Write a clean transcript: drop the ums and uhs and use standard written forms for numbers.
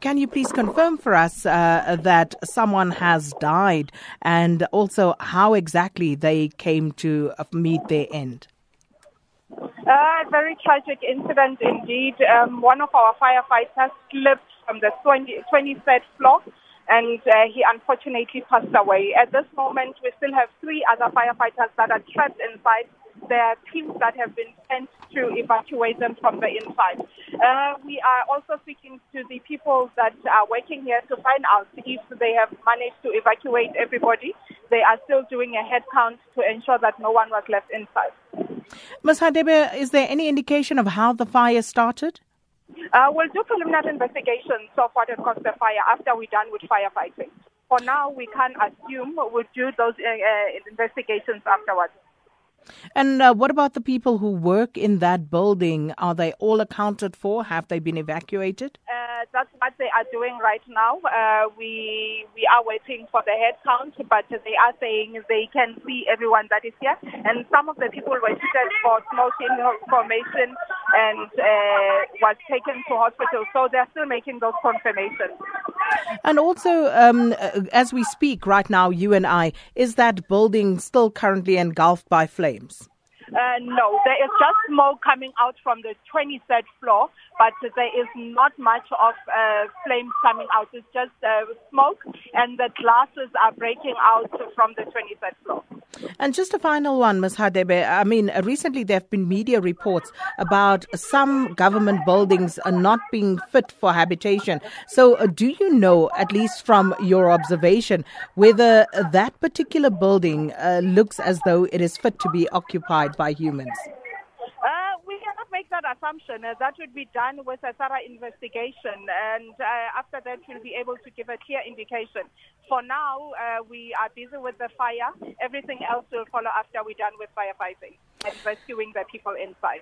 Can you please confirm for us that someone has died, and also how exactly they came to meet their end? A very tragic incident indeed. One of our firefighters slipped from the 23rd floor and he unfortunately passed away. At this moment, we still have three other firefighters that are trapped inside. There are teams that have been sent to evacuate them from the inside. We are also speaking to the people that are working here to find out if they have managed to evacuate everybody. They are still doing a head count to ensure that no one was left inside. Ms. Hadebe, is there any indication of how the fire started? We'll do preliminary investigations of what had caused the fire after we're done with firefighting. For now, we can assume we'll do those investigations afterwards. And what about the people who work in that building? Are they all accounted for? Have they been evacuated? That's what they are doing right now. We are waiting for the head count, but they are saying they can see everyone that is here. And some of the people were treated for smoking formation and was taken to hospital. So they're still making those confirmations. And also, as we speak right now, you and I, is that building still currently engulfed by flames? No, there is just smoke coming out from the 23rd floor, but there is not much of flames coming out. It's just smoke, and the glasses are breaking out from the 23rd floor. And just a final one, Ms. Hadebe. I mean, recently there have been media reports about some government buildings not being fit for habitation. So do you know, at least from your observation, whether that particular building looks as though it is fit to be occupied by humans? We cannot make that assumption. That would be done with a thorough investigation, and after that we'll be able to give a clear indication. For now, we are busy with the fire. Everything else will follow after we're done with firefighting and rescuing the people inside.